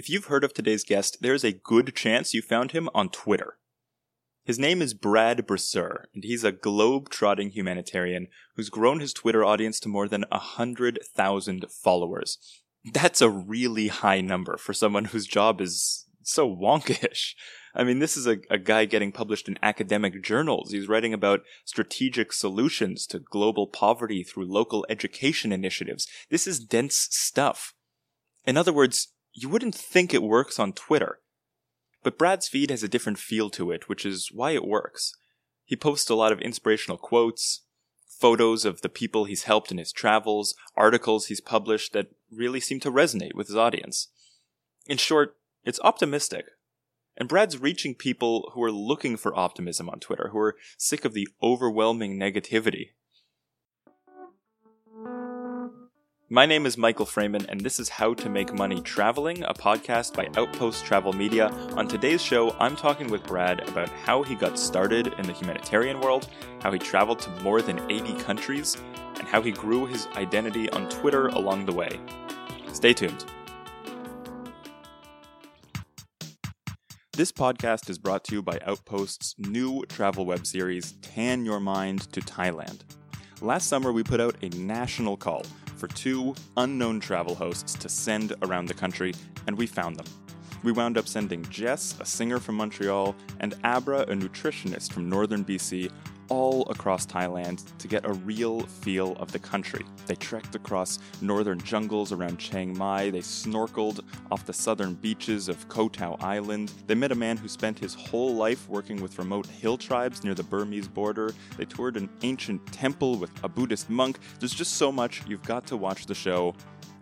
If you've heard of today's guest, there is a good chance you found him on Twitter. His name is Brad Brasseur, and he's a globe-trotting humanitarian who's grown his Twitter audience to more than 100,000 followers. That's a really high number for someone whose job is so wonkish. I mean, this is a guy getting published in academic journals. He's writing about strategic solutions to global poverty through local education initiatives. This is dense stuff. In other words, you wouldn't think it works on Twitter. But Brad's feed has a different feel to it, which is why it works. He posts a lot of inspirational quotes, photos of the people he's helped in his travels, articles he's published that really seem to resonate with his audience. In short, it's optimistic. And Brad's reaching people who are looking for optimism on Twitter, who are sick of the overwhelming negativity. My name is Michael Framen, and this is How to Make Money Traveling, a podcast by Outpost Travel Media. On today's show, I'm talking with Brad about how he got started in the humanitarian world, how he traveled to more than 80 countries, and how he grew his identity on Twitter along the way. Stay tuned. This podcast is brought to you by Outpost's new travel web series, Tan Your Mind to Thailand. Last summer, we put out a national call for two unknown travel hosts to send around the country, and we found them. We wound up sending Jess, a singer from Montreal, and Abra, a nutritionist from northern BC, all across Thailand to get a real feel of the country. They trekked across northern jungles around Chiang Mai, they snorkeled off the southern beaches of Koh Tao Island, they met a man who spent his whole life working with remote hill tribes near the Burmese border, they toured an ancient temple with a Buddhist monk. There's just so much. You've got to watch the show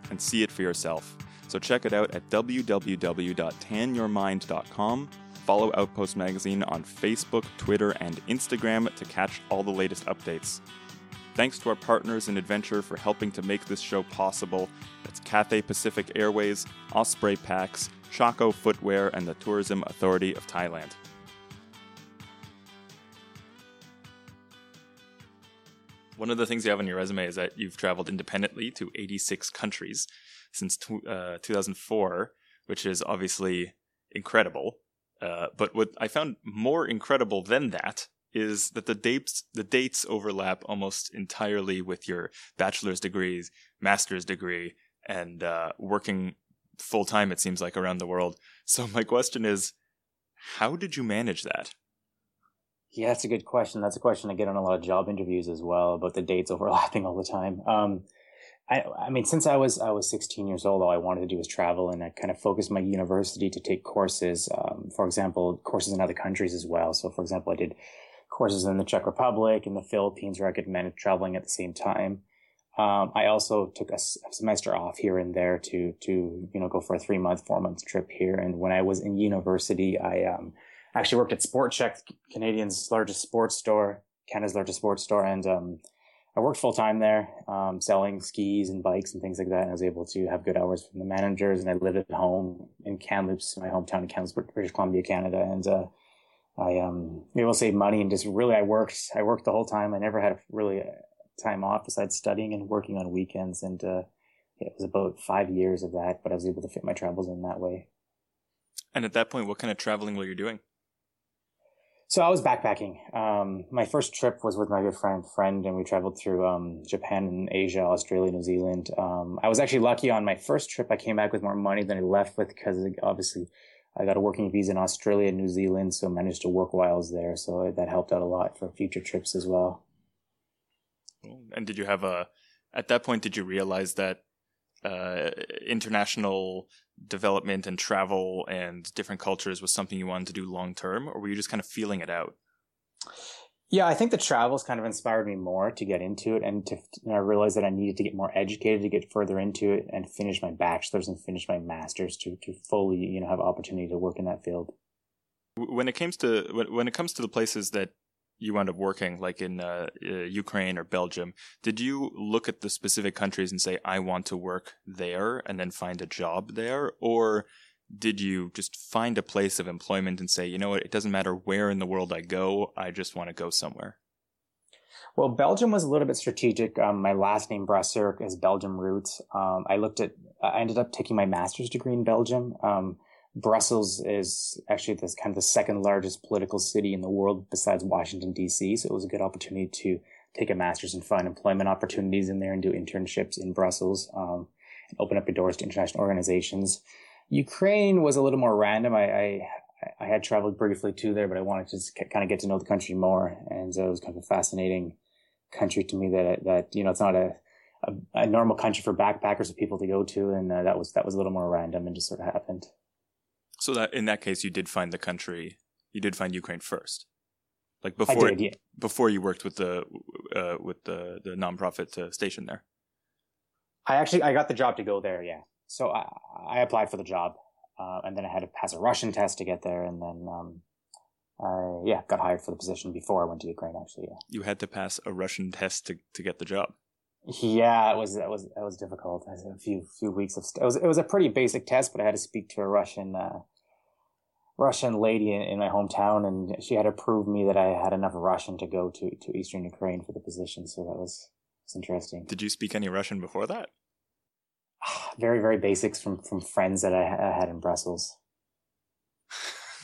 and see it for yourself. So check it out at www.tanyourmind.com. Follow Outpost Magazine on Facebook, Twitter, and Instagram to catch all the latest updates. Thanks to our partners in adventure for helping to make this show possible. That's Cathay Pacific Airways, Osprey Packs, Chaco Footwear, and the Tourism Authority of Thailand. One of the things you have on your resume is that you've traveled independently to 86 countries since 2004, which is obviously incredible. But what I found more incredible than that is that the dates overlap almost entirely with your bachelor's degrees, master's degree, and working full-time, it seems like, around the world. So my question is, how did you manage that? Yeah, that's a good question. That's a question I get on a lot of job interviews as well, about the dates overlapping all the time. I mean, since I was 16 years old, all I wanted to do was travel, and I kind of focused my university to take courses, for example, courses in other countries as well. So, for example, I did courses in the Czech Republic and the Philippines where I could manage traveling at the same time. I also took a semester off here and there to go for a 4-month trip here. And when I was in university, I actually worked at SportChek, Canada's largest sports store, and I worked full-time there, selling skis and bikes and things like that. And I was able to have good hours from the managers. And I lived at home in Kamloops, my hometown in Kamloops, British Columbia, Canada. And I was able to save money and just really, I worked the whole time. I never had really time off besides studying and working on weekends. And it was about 5 years of that, but I was able to fit my travels in that way. And at that point, what kind of traveling were you doing? So I was backpacking. My first trip was with my good friend, and we traveled through Japan and Asia, Australia, New Zealand. I was actually lucky on my first trip. I came back with more money than I left with because obviously I got a working visa in Australia and New Zealand, so I managed to work while I was there. So that helped out a lot for future trips as well. And did you have at that point, did you realize that international development and travel and different cultures was something you wanted to do long term, or were you just kind of feeling it out? Yeah, I think the travels kind of inspired me more to get into it, and I realized that I needed to get more educated to get further into it and finish my bachelor's and finish my master's to fully, have opportunity to work in that field. When it comes to the places that you wound up working, like in Ukraine or Belgium, did you look at the specific countries and say, I want to work there and then find a job there? Or did you just find a place of employment and say, you know what, it doesn't matter where in the world I go, I just want to go somewhere? Well, Belgium was a little bit strategic. My last name, Brasseur, has Belgium roots. I ended up taking my master's degree in Belgium. Brussels is actually this kind of the second largest political city in the world besides Washington, D.C. So it was a good opportunity to take a master's and find employment opportunities in there and do internships in Brussels, and open up your doors to international organizations. Ukraine was a little more random. I had traveled briefly to there, but I wanted to just kind of get to know the country more. And so it was kind of a fascinating country to me that you know, it's not a normal country for backpackers or people to go to. And that was a little more random and just sort of happened. So that in that case, you did find Ukraine first, like before, yeah. Before you worked with the nonprofit station there. I got the job to go there. Yeah. So I applied for the job, and then I had to pass a Russian test to get there. And then, I got hired for the position before I went to Ukraine, actually. Yeah. You had to pass a Russian test to get the job. Yeah, it was difficult. It was a few weeks of it was a pretty basic test, but I had to speak to a Russian lady in my hometown, and she had to prove me that I had enough Russian to go to Eastern Ukraine for the position. So that was interesting. Did you speak any Russian before that? Very, very basics from friends that I had in Brussels.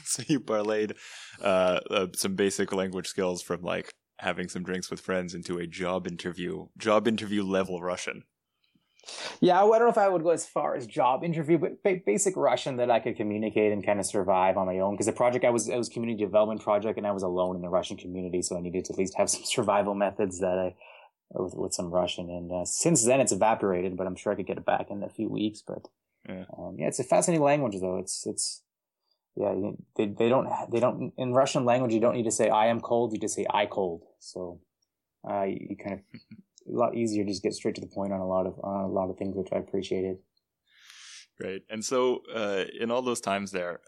So you parlayed some basic language skills from like having some drinks with friends into a job interview level Russian. Yeah, I don't know if I would go as far as job interview, but basic Russian that I could communicate and kind of survive on my own. Because the project I was community development project, and I was alone in the Russian community, so I needed to at least have some survival methods that with some Russian. And since then, it's evaporated, but I'm sure I could get it back in a few weeks. But yeah, it's a fascinating language, though. It's. Yeah, they don't in Russian language. You don't need to say "I am cold." You just say "I cold." So, you kind of a lot easier. Just get straight to the point on a lot of things, which I appreciated. Great, and so in all those times there,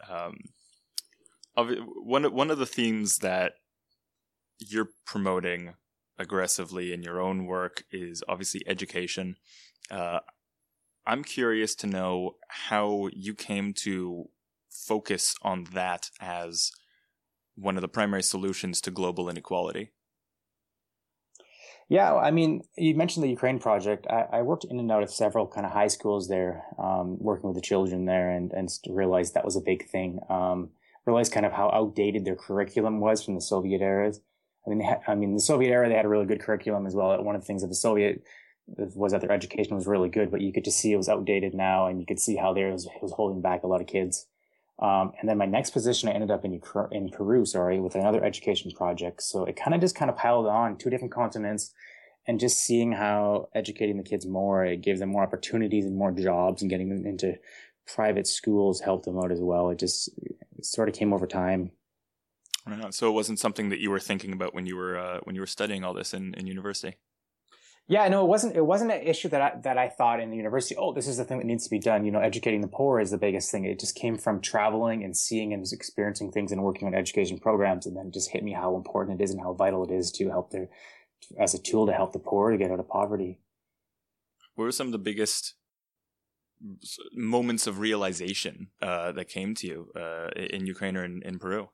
one of the themes that you're promoting aggressively in your own work is obviously education. I'm curious to know how you came to focus on that as one of the primary solutions to global inequality. Yeah, I mean, you mentioned the Ukraine project. I worked in and out of several kind of high schools there, working with the children there, and realized that was a big thing. Realized kind of how outdated their curriculum was from the Soviet eras. I mean, the Soviet era, they had a really good curriculum as well. One of the things of the Soviet was that their education was really good, but you could just see it was outdated now, and you could see how there was holding back a lot of kids. And then my next position, I ended up in Peru, with another education project. So it kind of piled on two different continents, and just seeing how educating the kids more, it gave them more opportunities and more jobs, and getting them into private schools helped them out as well. It just sort of came over time. Right on. So it wasn't something that you were thinking about when you were studying all this in university. Yeah, no, it wasn't an issue that I thought in the university, oh, this is the thing that needs to be done. You know, educating the poor is the biggest thing. It just came from traveling and seeing and experiencing things and working on education programs. And then it just hit me how important it is and how vital it is to help as a tool to help the poor to get out of poverty. What were some of the biggest moments of realization that came to you in Ukraine or in Peru?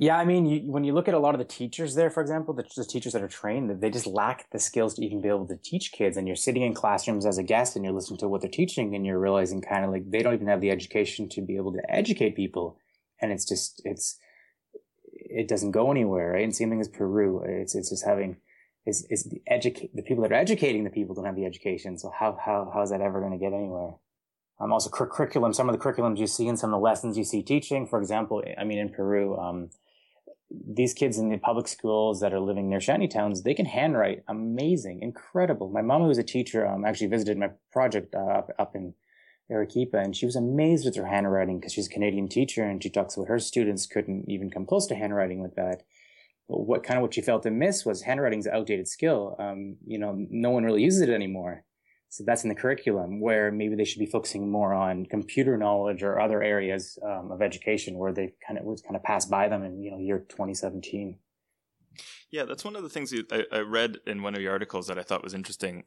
Yeah, I mean, when you look at a lot of the teachers there, for example, the teachers that are trained, they just lack the skills to even be able to teach kids. And you're sitting in classrooms as a guest and you're listening to what they're teaching, and you're realizing kind of like they don't even have the education to be able to educate people. And it's just, it doesn't go anywhere, right? And same thing as Peru. It's just the people that are educating the people don't have the education. So how is that ever going to get anywhere? Also curriculum, some of the curriculums you see and some of the lessons you see teaching, for example, I mean, in Peru, these kids in the public schools that are living near shanty towns, they can handwrite. Amazing, incredible. My mom, who was a teacher, actually visited my project up in Arequipa, and she was amazed with her handwriting because she's a Canadian teacher, and she talks about her students couldn't even come close to handwriting with that. But what she felt they missed was handwriting's an outdated skill. You know, no one really uses it anymore. So that's in the curriculum, where maybe they should be focusing more on computer knowledge or other areas of education where they kind of passed by them in, you know, year 2017. Yeah, that's one of the things I read in one of your articles that I thought was interesting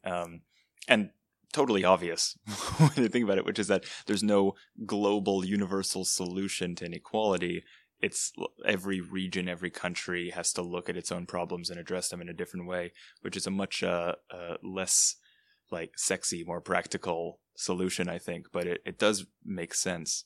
and totally obvious when you think about it, which is that there's no global universal solution to inequality. it's every region, every country has to look at its own problems and address them in a different way, which is a much less like sexy, more practical solution, I think. But it does make sense.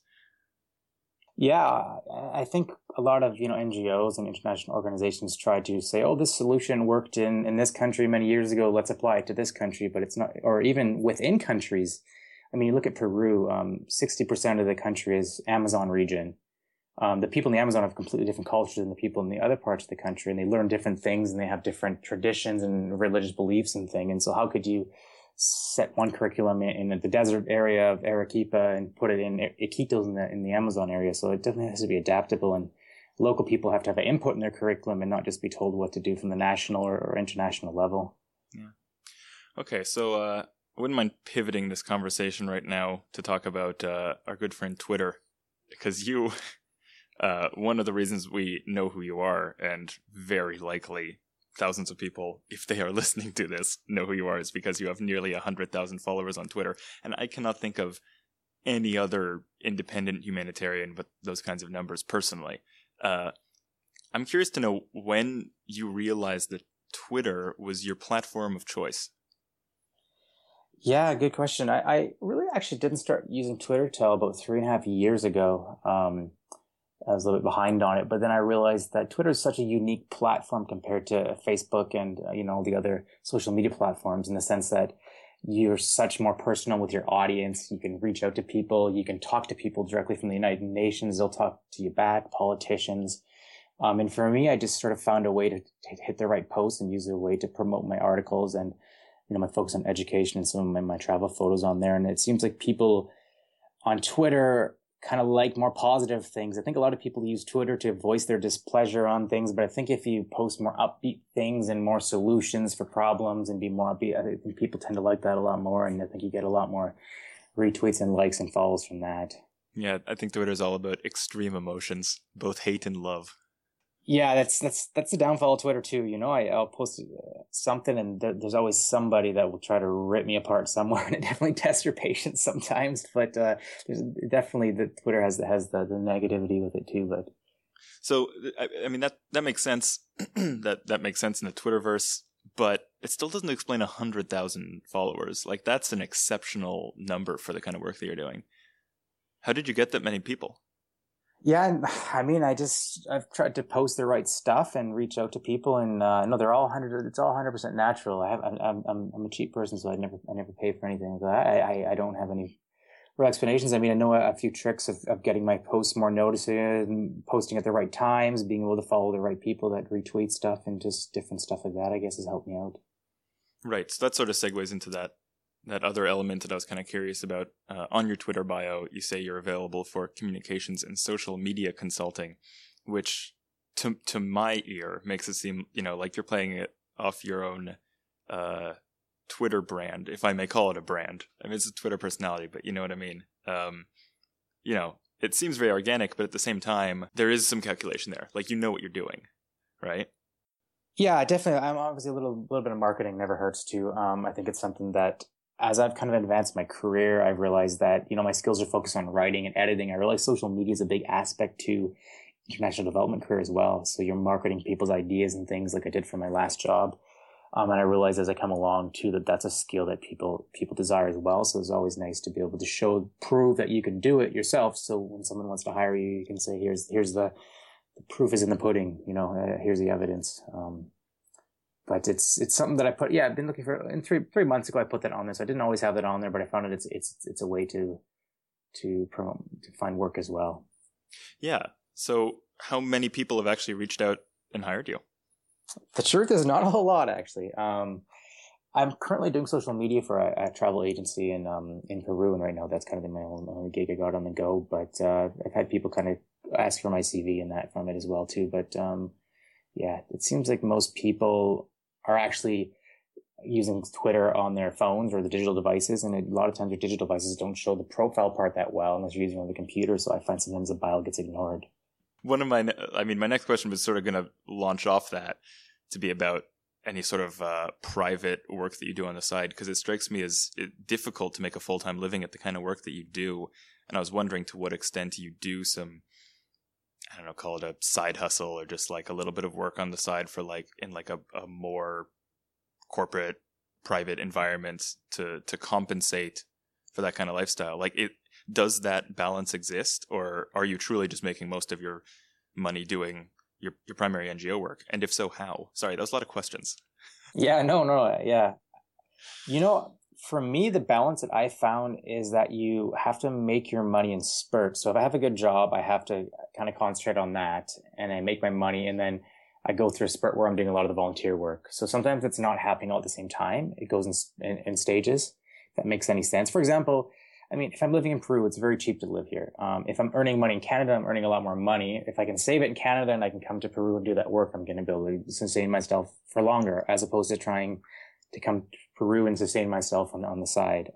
Yeah, I think a lot of, NGOs and international organizations try to say, oh, this solution worked in this country many years ago. Let's apply it to this country. But it's not, or even within countries. I mean, you look at Peru, 60% of the country is Amazon region. The people in the Amazon have completely different cultures than the people in the other parts of the country, and they learn different things and they have different traditions and religious beliefs and things. And so how could you set one curriculum in the desert area of Arequipa and put it in Iquitos in the Amazon area? So it definitely has to be adaptable, and local people have to have an input in their curriculum and not just be told what to do from the national or international level. Yeah. Okay, so I wouldn't mind pivoting this conversation right now to talk about our good friend Twitter, because you... one of the reasons we know who you are, and very likely thousands of people, if they are listening to this, know who you are, is because you have nearly 100,000 followers on Twitter. And I cannot think of any other independent humanitarian with those kinds of numbers personally. I'm curious to know when you realized that Twitter was your platform of choice. Yeah, good question. I really actually didn't start using Twitter till about 3.5 years ago. I was a little bit behind on it, but then I realized that Twitter is such a unique platform compared to Facebook and, the other social media platforms, in the sense that you're such more personal with your audience. You can reach out to people. You can talk to people directly from the United Nations. They'll talk to you back, politicians. And for me, I just sort of found a way to hit the right posts and use a way to promote my articles and, my focus on education and some of my travel photos on there. And it seems like people on Twitter kind of like more positive things. I think a lot of people use Twitter to voice their displeasure on things, but I think if you post more upbeat things and more solutions for problems and be more upbeat, I think people tend to like that a lot more, and I think you get a lot more retweets and likes and follows from that. Yeah, I think Twitter is all about extreme emotions, both hate and love. Yeah, that's the downfall of Twitter too. I'll post something and there's always somebody that will try to rip me apart somewhere, and it definitely tests your patience sometimes. But there's definitely the Twitter has the negativity with it too. But so I mean that makes sense. that makes sense in the Twitterverse, but it still doesn't explain 100,000 followers. Like, that's an exceptional number for the kind of work that you're doing. How did you get that many people? Yeah, I mean, I've tried to post the right stuff and reach out to people, and they're all 100. It's all 100% natural. I'm a cheap person, so I never pay for anything. But I don't have any real explanations. I mean, I know a few tricks of getting my posts more notices, posting at the right times, being able to follow the right people that retweet stuff, and just different stuff like that, I guess, has helped me out. Right. So that sort of segues into that other element that I was kind of curious about. On your Twitter bio, you say you're available for communications and social media consulting, which to my ear makes it seem, like you're playing it off your own Twitter brand, if I may call it a brand. I mean, it's a Twitter personality, but you know what I mean? It seems very organic, but at the same time, there is some calculation there. Like, what you're doing, right? Yeah, definitely. I'm obviously a little bit of marketing never hurts too. I think it's something that, as I've kind of advanced my career, I've realized that, my skills are focused on writing and editing. I realized social media is a big aspect to international development career as well. So you're marketing people's ideas and things, like I did for my last job. And I realized as I come along too, that that's a skill that people desire as well. So it's always nice to be able to prove that you can do it yourself. So when someone wants to hire you, you can say, here's the proof is in the pudding, here's the evidence. But it's something that I put. Yeah, I've been looking for. And three months ago, I put that on there. So I didn't always have that on there, but I found it's a way to promote, to find work as well. Yeah. So how many people have actually reached out and hired you? The truth is, not a whole lot actually. I'm currently doing social media for a travel agency in Peru, and right now that's kind of my only gig I got on the go. But I've had people kind of ask for my CV and that from it as well too. But yeah, it seems like most people are actually using Twitter on their phones or the digital devices. And a lot of times your digital devices don't show the profile part that well unless you're using it on the computer. So I find sometimes the bio gets ignored. My next question was sort of going to launch off that to be about any sort of private work that you do on the side, because it strikes me as difficult to make a full-time living at the kind of work that you do. And I was wondering to what extent you do some I don't know, call it a side hustle or just like a little bit of work on the side for like in like a more corporate private environment to compensate for that kind of lifestyle? Like, it does that balance exist, or are you truly just making most of your money doing your primary NGO work? And if so, how? Sorry, that was a lot of questions. Yeah, no. Yeah. You know, for me, the balance that I found is that you have to make your money in spurts. So if I have a good job, I have to kind of concentrate on that and I make my money, and then I go through a spurt where I'm doing a lot of the volunteer work. So sometimes it's not happening all at the same time. It goes in stages, if that makes any sense. For example, I mean, if I'm living in Peru, it's very cheap to live here. If I'm earning money in Canada, I'm earning a lot more money. If I can save it in Canada and I can come to Peru and do that work, I'm going to be able to sustain myself for longer, as opposed to trying to come to Peru and sustain myself on the side.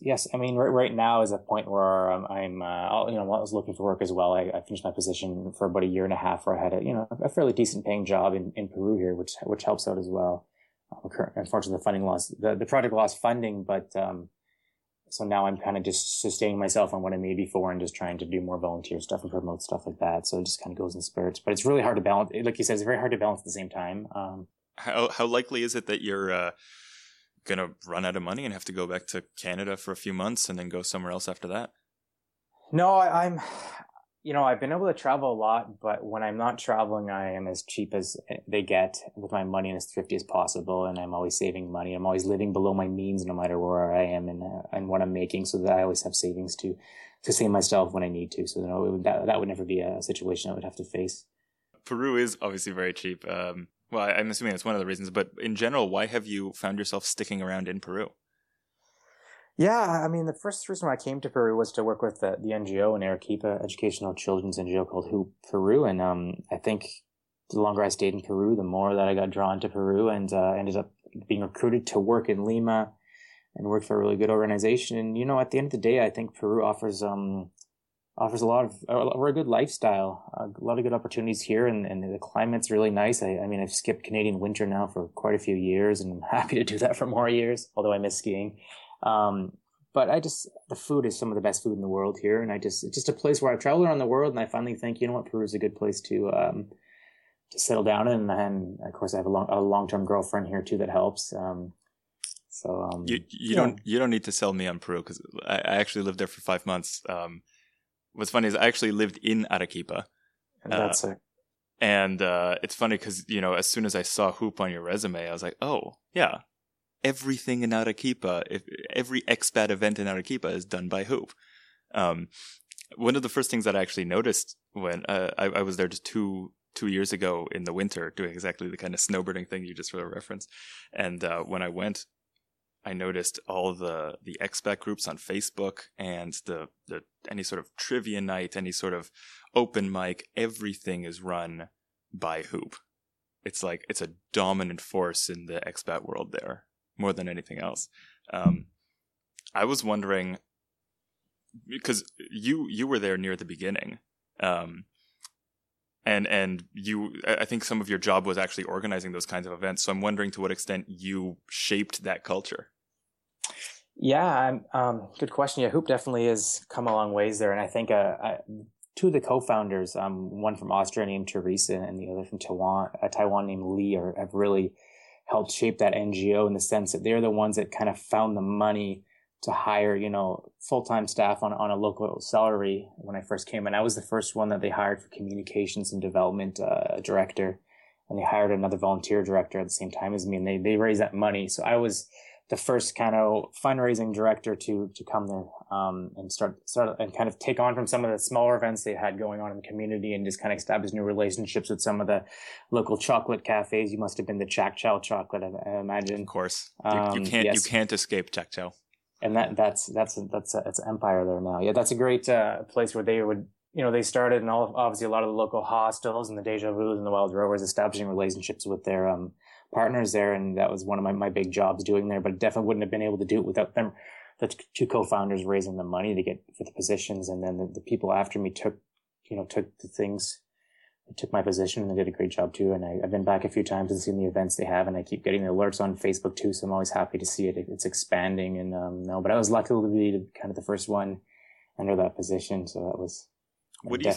Yes, I mean, right now is a point where I was looking for work as well. I finished my position for about a year and a half, where I had a fairly decent paying job in Peru here, which helps out as well. Unfortunately, the funding lost, the project lost funding, but so now I'm kind of just sustaining myself on what I made before and just trying to do more volunteer stuff and promote stuff like that. So it just kind of goes in spurts, but it's really hard to balance. Like you said, it's very hard to balance at the same time. How likely is it that you're going to run out of money and have to go back to Canada for a few months and then go somewhere else after that? No, I'm... You know, I've been able to travel a lot, but when I'm not traveling, I am as cheap as they get with my money and as thrifty as possible. And I'm always saving money. I'm always living below my means, no matter where I am and what I'm making, so that I always have savings to save myself when I need to. So, you know, that would never be a situation I would have to face. Peru is obviously very cheap. Well, I'm assuming that's one of the reasons. But in general, why have you found yourself sticking around in Peru? Yeah, I mean, the first reason why I came to Peru was to work with the NGO in Arequipa, educational children's NGO called Hoop Peru. And I think the longer I stayed in Peru, the more that I got drawn to Peru, and ended up being recruited to work in Lima and work for a really good organization. And, you know, at the end of the day, I think Peru offers a lot of a good lifestyle, a lot of good opportunities here, and the climate's really nice. I mean, I've skipped Canadian winter now for quite a few years, and I'm happy to do that for more years, although I miss skiing. But the food is some of the best food in the world here. And it's just a place where I've traveled around the world, and I finally think, you know what, Peru is a good place to settle down in. And of course I have a long-term girlfriend here too, that helps. You don't need to sell me on Peru, cause I actually lived there for 5 months. What's funny is I actually lived in Arequipa. That's it. And, it's funny cause, you know, as soon as I saw Hoop on your resume, I was like, oh yeah. Everything in Arequipa, every expat event in Arequipa is done by Hoop. One of the first things that I actually noticed when I was there just two years ago in the winter, doing exactly the kind of snowboarding thing you just referenced. And when I went, I noticed all the expat groups on Facebook and the any sort of trivia night, any sort of open mic, everything is run by Hoop. It's like it's a dominant force in the expat world there, more than anything else. I was wondering, because you were there near the beginning, and you, I think some of your job was actually organizing those kinds of events. So I'm wondering to what extent you shaped that culture. Yeah, good question. Yeah, Hoop definitely has come a long ways there. And I think two of the co-founders, one from Austria named Teresa and the other from Taiwan named Lee, have really helped shape that NGO in the sense that they're the ones that kind of found the money to hire, you know, full-time staff on a local salary when I first came. And I was the first one that they hired for communications and development director. And they hired another volunteer director at the same time as me. And they raised that money. So I was the first kind of fundraising director to come there and start and kind of take on from some of the smaller events they had going on in the community, and just kind of establish new relationships with some of the local chocolate cafes. You must have been to Chack Chow Chocolate, I imagine. Of course, you can't escape Chack Chow. And that's an empire there now. Yeah, that's a great place where they would. You know, they started, and obviously a lot of the local hostels and the Deja Vu's and the Wild Rovers, establishing relationships with their partners there. And that was one of my big jobs doing there, but definitely wouldn't have been able to do it without them, the two co-founders raising the money to get for the positions. And then the people after me took my position, and they did a great job too. And I've been back a few times and seen the events they have, and I keep getting the alerts on Facebook too. So I'm always happy to see it. It's expanding. And but I was lucky to be kind of the first one under that position. So that was What do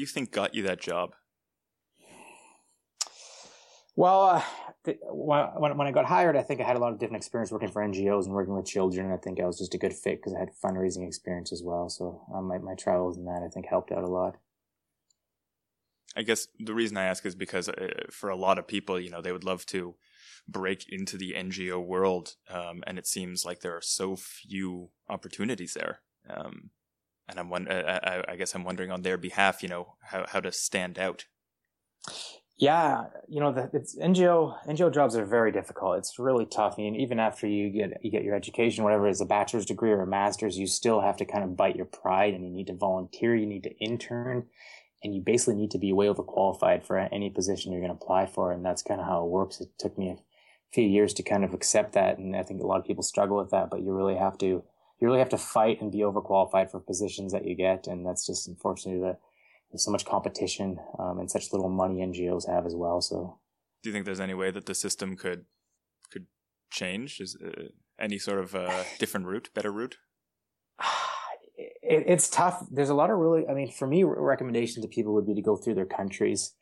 you think got you that job? Well, when I got hired, I think I had a lot of different experience working for NGOs and working with children. I think I was just a good fit because I had fundraising experience as well. So my travels and that, I think, helped out a lot. I guess the reason I ask is because for a lot of people, you know, they would love to break into the NGO world. And it seems like there are so few opportunities there. And I guess I'm wondering on their behalf, you know, how to stand out. Yeah, you know, NGO jobs are very difficult. It's really tough. I mean, even after you get your education, whatever it is, a bachelor's degree or a master's, you still have to kind of bite your pride, and you need to volunteer, you need to intern, and you basically need to be way overqualified for any position you're going to apply for. And that's kind of how it works. It took me a few years to kind of accept that, and I think a lot of people struggle with that, but you really have to fight and be overqualified for positions that you get, and that's just unfortunately there's so much competition and such little money NGOs have as well. So, do you think there's any way that the system could change? Is any sort of different route, better route? It's tough. There's a lot of really, I mean, for me, recommendations to people would be to go through their countries,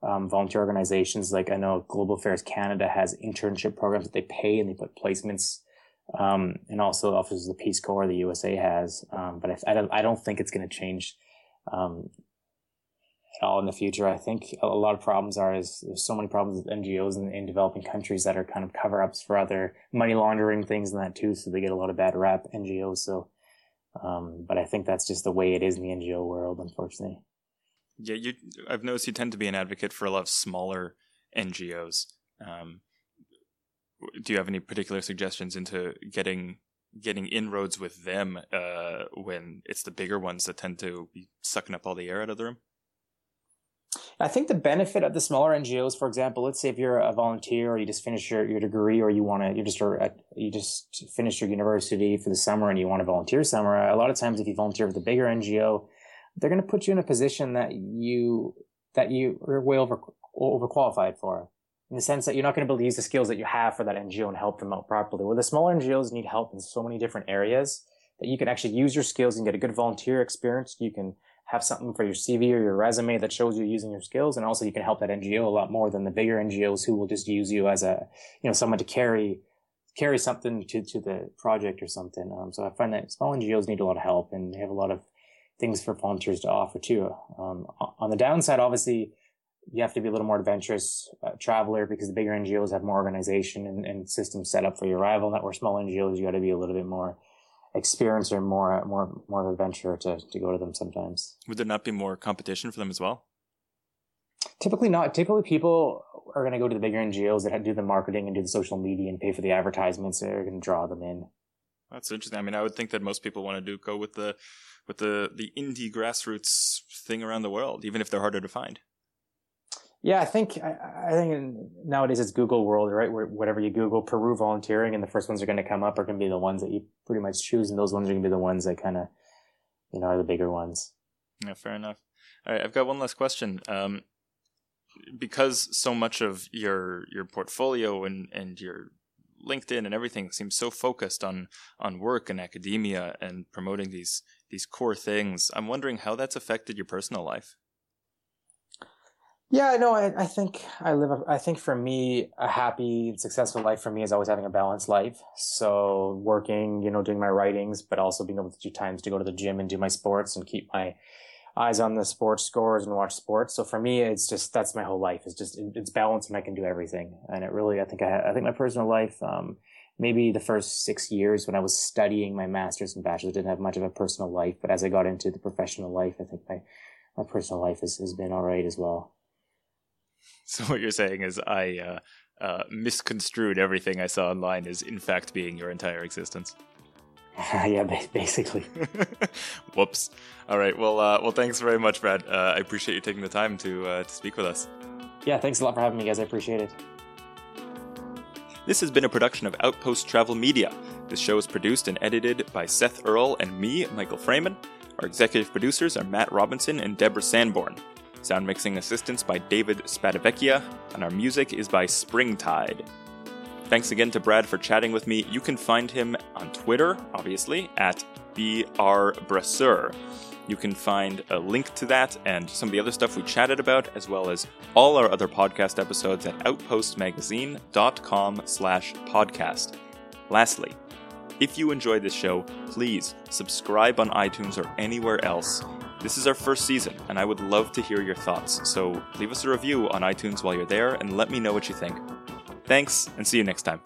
volunteer organizations. Like I know Global Affairs Canada has internship programs that they pay and they put placements. And also the offices of the Peace Corps, the USA has. But I don't think it's going to change at all in the future. I think a lot of problems there's so many problems with NGOs in developing countries that are kind of cover-ups for other money laundering things and that too. So they get a lot of bad rap, NGOs. So, but I think that's just the way it is in the NGO world, unfortunately. Yeah, I've noticed you tend to be an advocate for a lot of smaller NGOs. Do you have any particular suggestions into getting inroads with them when it's the bigger ones that tend to be sucking up all the air out of the room? I think the benefit of the smaller NGOs, for example, let's say if you're a volunteer or you just finished your degree, or you just finished your university for the summer and you want to volunteer somewhere. A lot of times, if you volunteer with a bigger NGO, they're going to put you in a position that you are way overqualified for. In the sense that you're not going to be able to use the skills that you have for that NGO and help them out properly. Well, the smaller NGOs need help in so many different areas that you can actually use your skills and get a good volunteer experience. You can have something for your CV or your resume that shows you using your skills. And also you can help that NGO a lot more than the bigger NGOs who will just use you as someone to carry something to the project or something. So I find that small NGOs need a lot of help, and they have a lot of things for volunteers to offer too. On the downside, obviously, you have to be a little more adventurous traveler because the bigger NGOs have more organization and systems set up for your arrival. Not where small NGOs, you got to be a little bit more experienced or more of an adventurer to go to them sometimes. Would there not be more competition for them as well? Typically not. Typically people are going to go to the bigger NGOs that do the marketing and do the social media and pay for the advertisements that are going to draw them in. That's interesting. I mean, I would think that most people want to go with the indie grassroots thing around the world, even if they're harder to find. Yeah, I think nowadays it's Google world, right? Where whatever you Google Peru volunteering, and the first ones are going to come up are going to be the ones that you pretty much choose, and those ones are going to be the ones that kind of, you know, are the bigger ones. Yeah, fair enough. All right, I've got one last question. Because so much of your portfolio and your LinkedIn and everything seems so focused on work and academia and promoting these core things, I'm wondering how that's affected your personal life. Yeah, no, I think for me, a happy and successful life for me is always having a balanced life. So working, you know, doing my writings, but also being able to do times to go to the gym and do my sports and keep my eyes on the sports scores and watch sports. So for me, it's just, that's my whole life. It's just, it's balanced and I can do everything. And it really, I think my personal life, maybe the first 6 years when I was studying my master's and bachelor's, didn't have much of a personal life. But as I got into the professional life, I think my personal life has been all right as well. So what you're saying is I misconstrued everything I saw online as in fact being your entire existence. Yeah, basically. Whoops. All right. Well, thanks very much, Brad. I appreciate you taking the time to speak with us. Yeah, thanks a lot for having me, guys. I appreciate it. This has been a production of Outpost Travel Media. This show is produced and edited by Seth Earle and me, Michael Framen. Our executive producers are Matt Robinson and Deborah Sanborn. Sound mixing assistance by David Spadavecchia, and our music is by Springtide. Thanks again to Brad for chatting with me. You can find him on Twitter, obviously, at Brad Brasseur. You can find a link to that and some of the other stuff we chatted about, as well as all our other podcast episodes at outpostmagazine.com/podcast. Lastly, if you enjoyed this show, please subscribe on iTunes or anywhere else. This is our first season, and I would love to hear your thoughts, so leave us a review on iTunes while you're there and let me know what you think. Thanks, and see you next time.